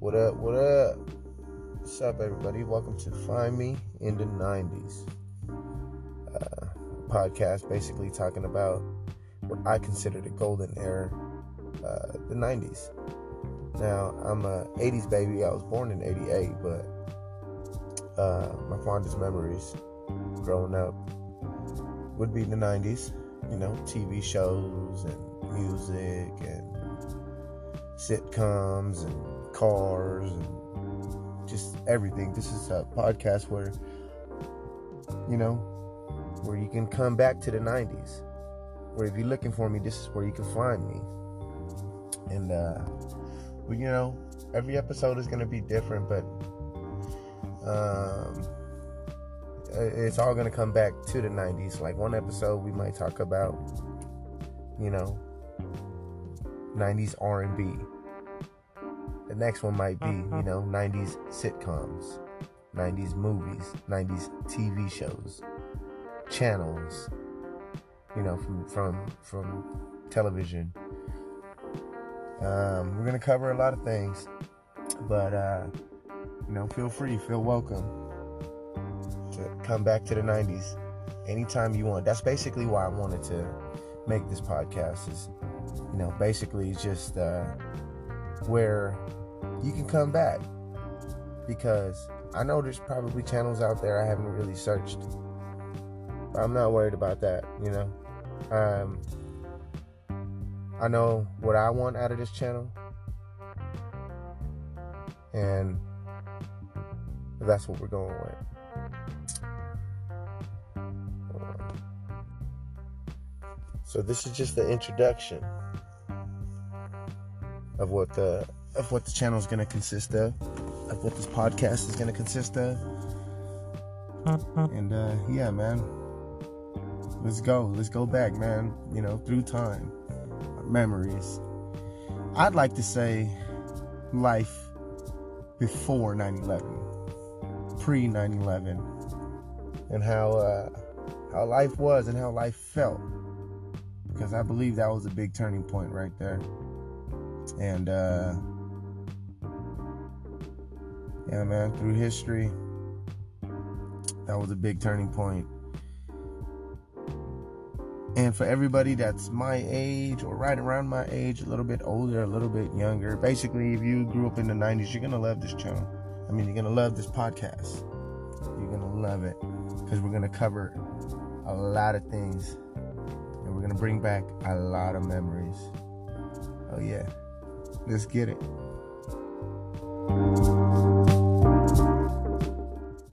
What up? What's up, everybody? Welcome to Find Me in the 90s. Podcast basically talking about what I consider the golden era, the 90s. Now, I'm a 80s baby. I was born in 88, but my fondest memories growing up would be the 90s. You know, TV shows and music and sitcoms and cars and just everything. This is a podcast where, you know, where you can come back to the 90s. Where if you're looking for me, this is where you can find me. And, but you know, every episode is going to be different, but it's all going to come back to the 90s. Like one episode we might talk about, you know, 90s R&B. The next one might be, you know, 90s sitcoms, 90s movies, 90s TV shows, channels, you know, from television. We're going to cover a lot of things, but, you know, feel free, feel welcome to come back to the 90s anytime you want. That's basically why I wanted to make this podcast, is, you know, basically it's just where you can come back, because I know there's probably channels out there I haven't really searched, but I'm not worried about that, you know. I know what I want out of this channel, and that's what we're going with. So this is just the introduction of what the channel is going to consist of what this podcast is going to consist of, and yeah, man, let's go back, man. You know, through time, memories. I'd like to say life before 9/11, pre 9/11, and how life was and how life felt. Because I believe that was a big turning point right there. And, yeah, man, through history, that was a big turning point. And for everybody that's my age or right around my age, a little bit older, a little bit younger, basically, if you grew up in the 90s, you're going to love this channel. I mean, you're going to love this podcast. You're going to love it, because we're going to cover a lot of things. We're going to bring back a lot of memories. Oh yeah, let's get it.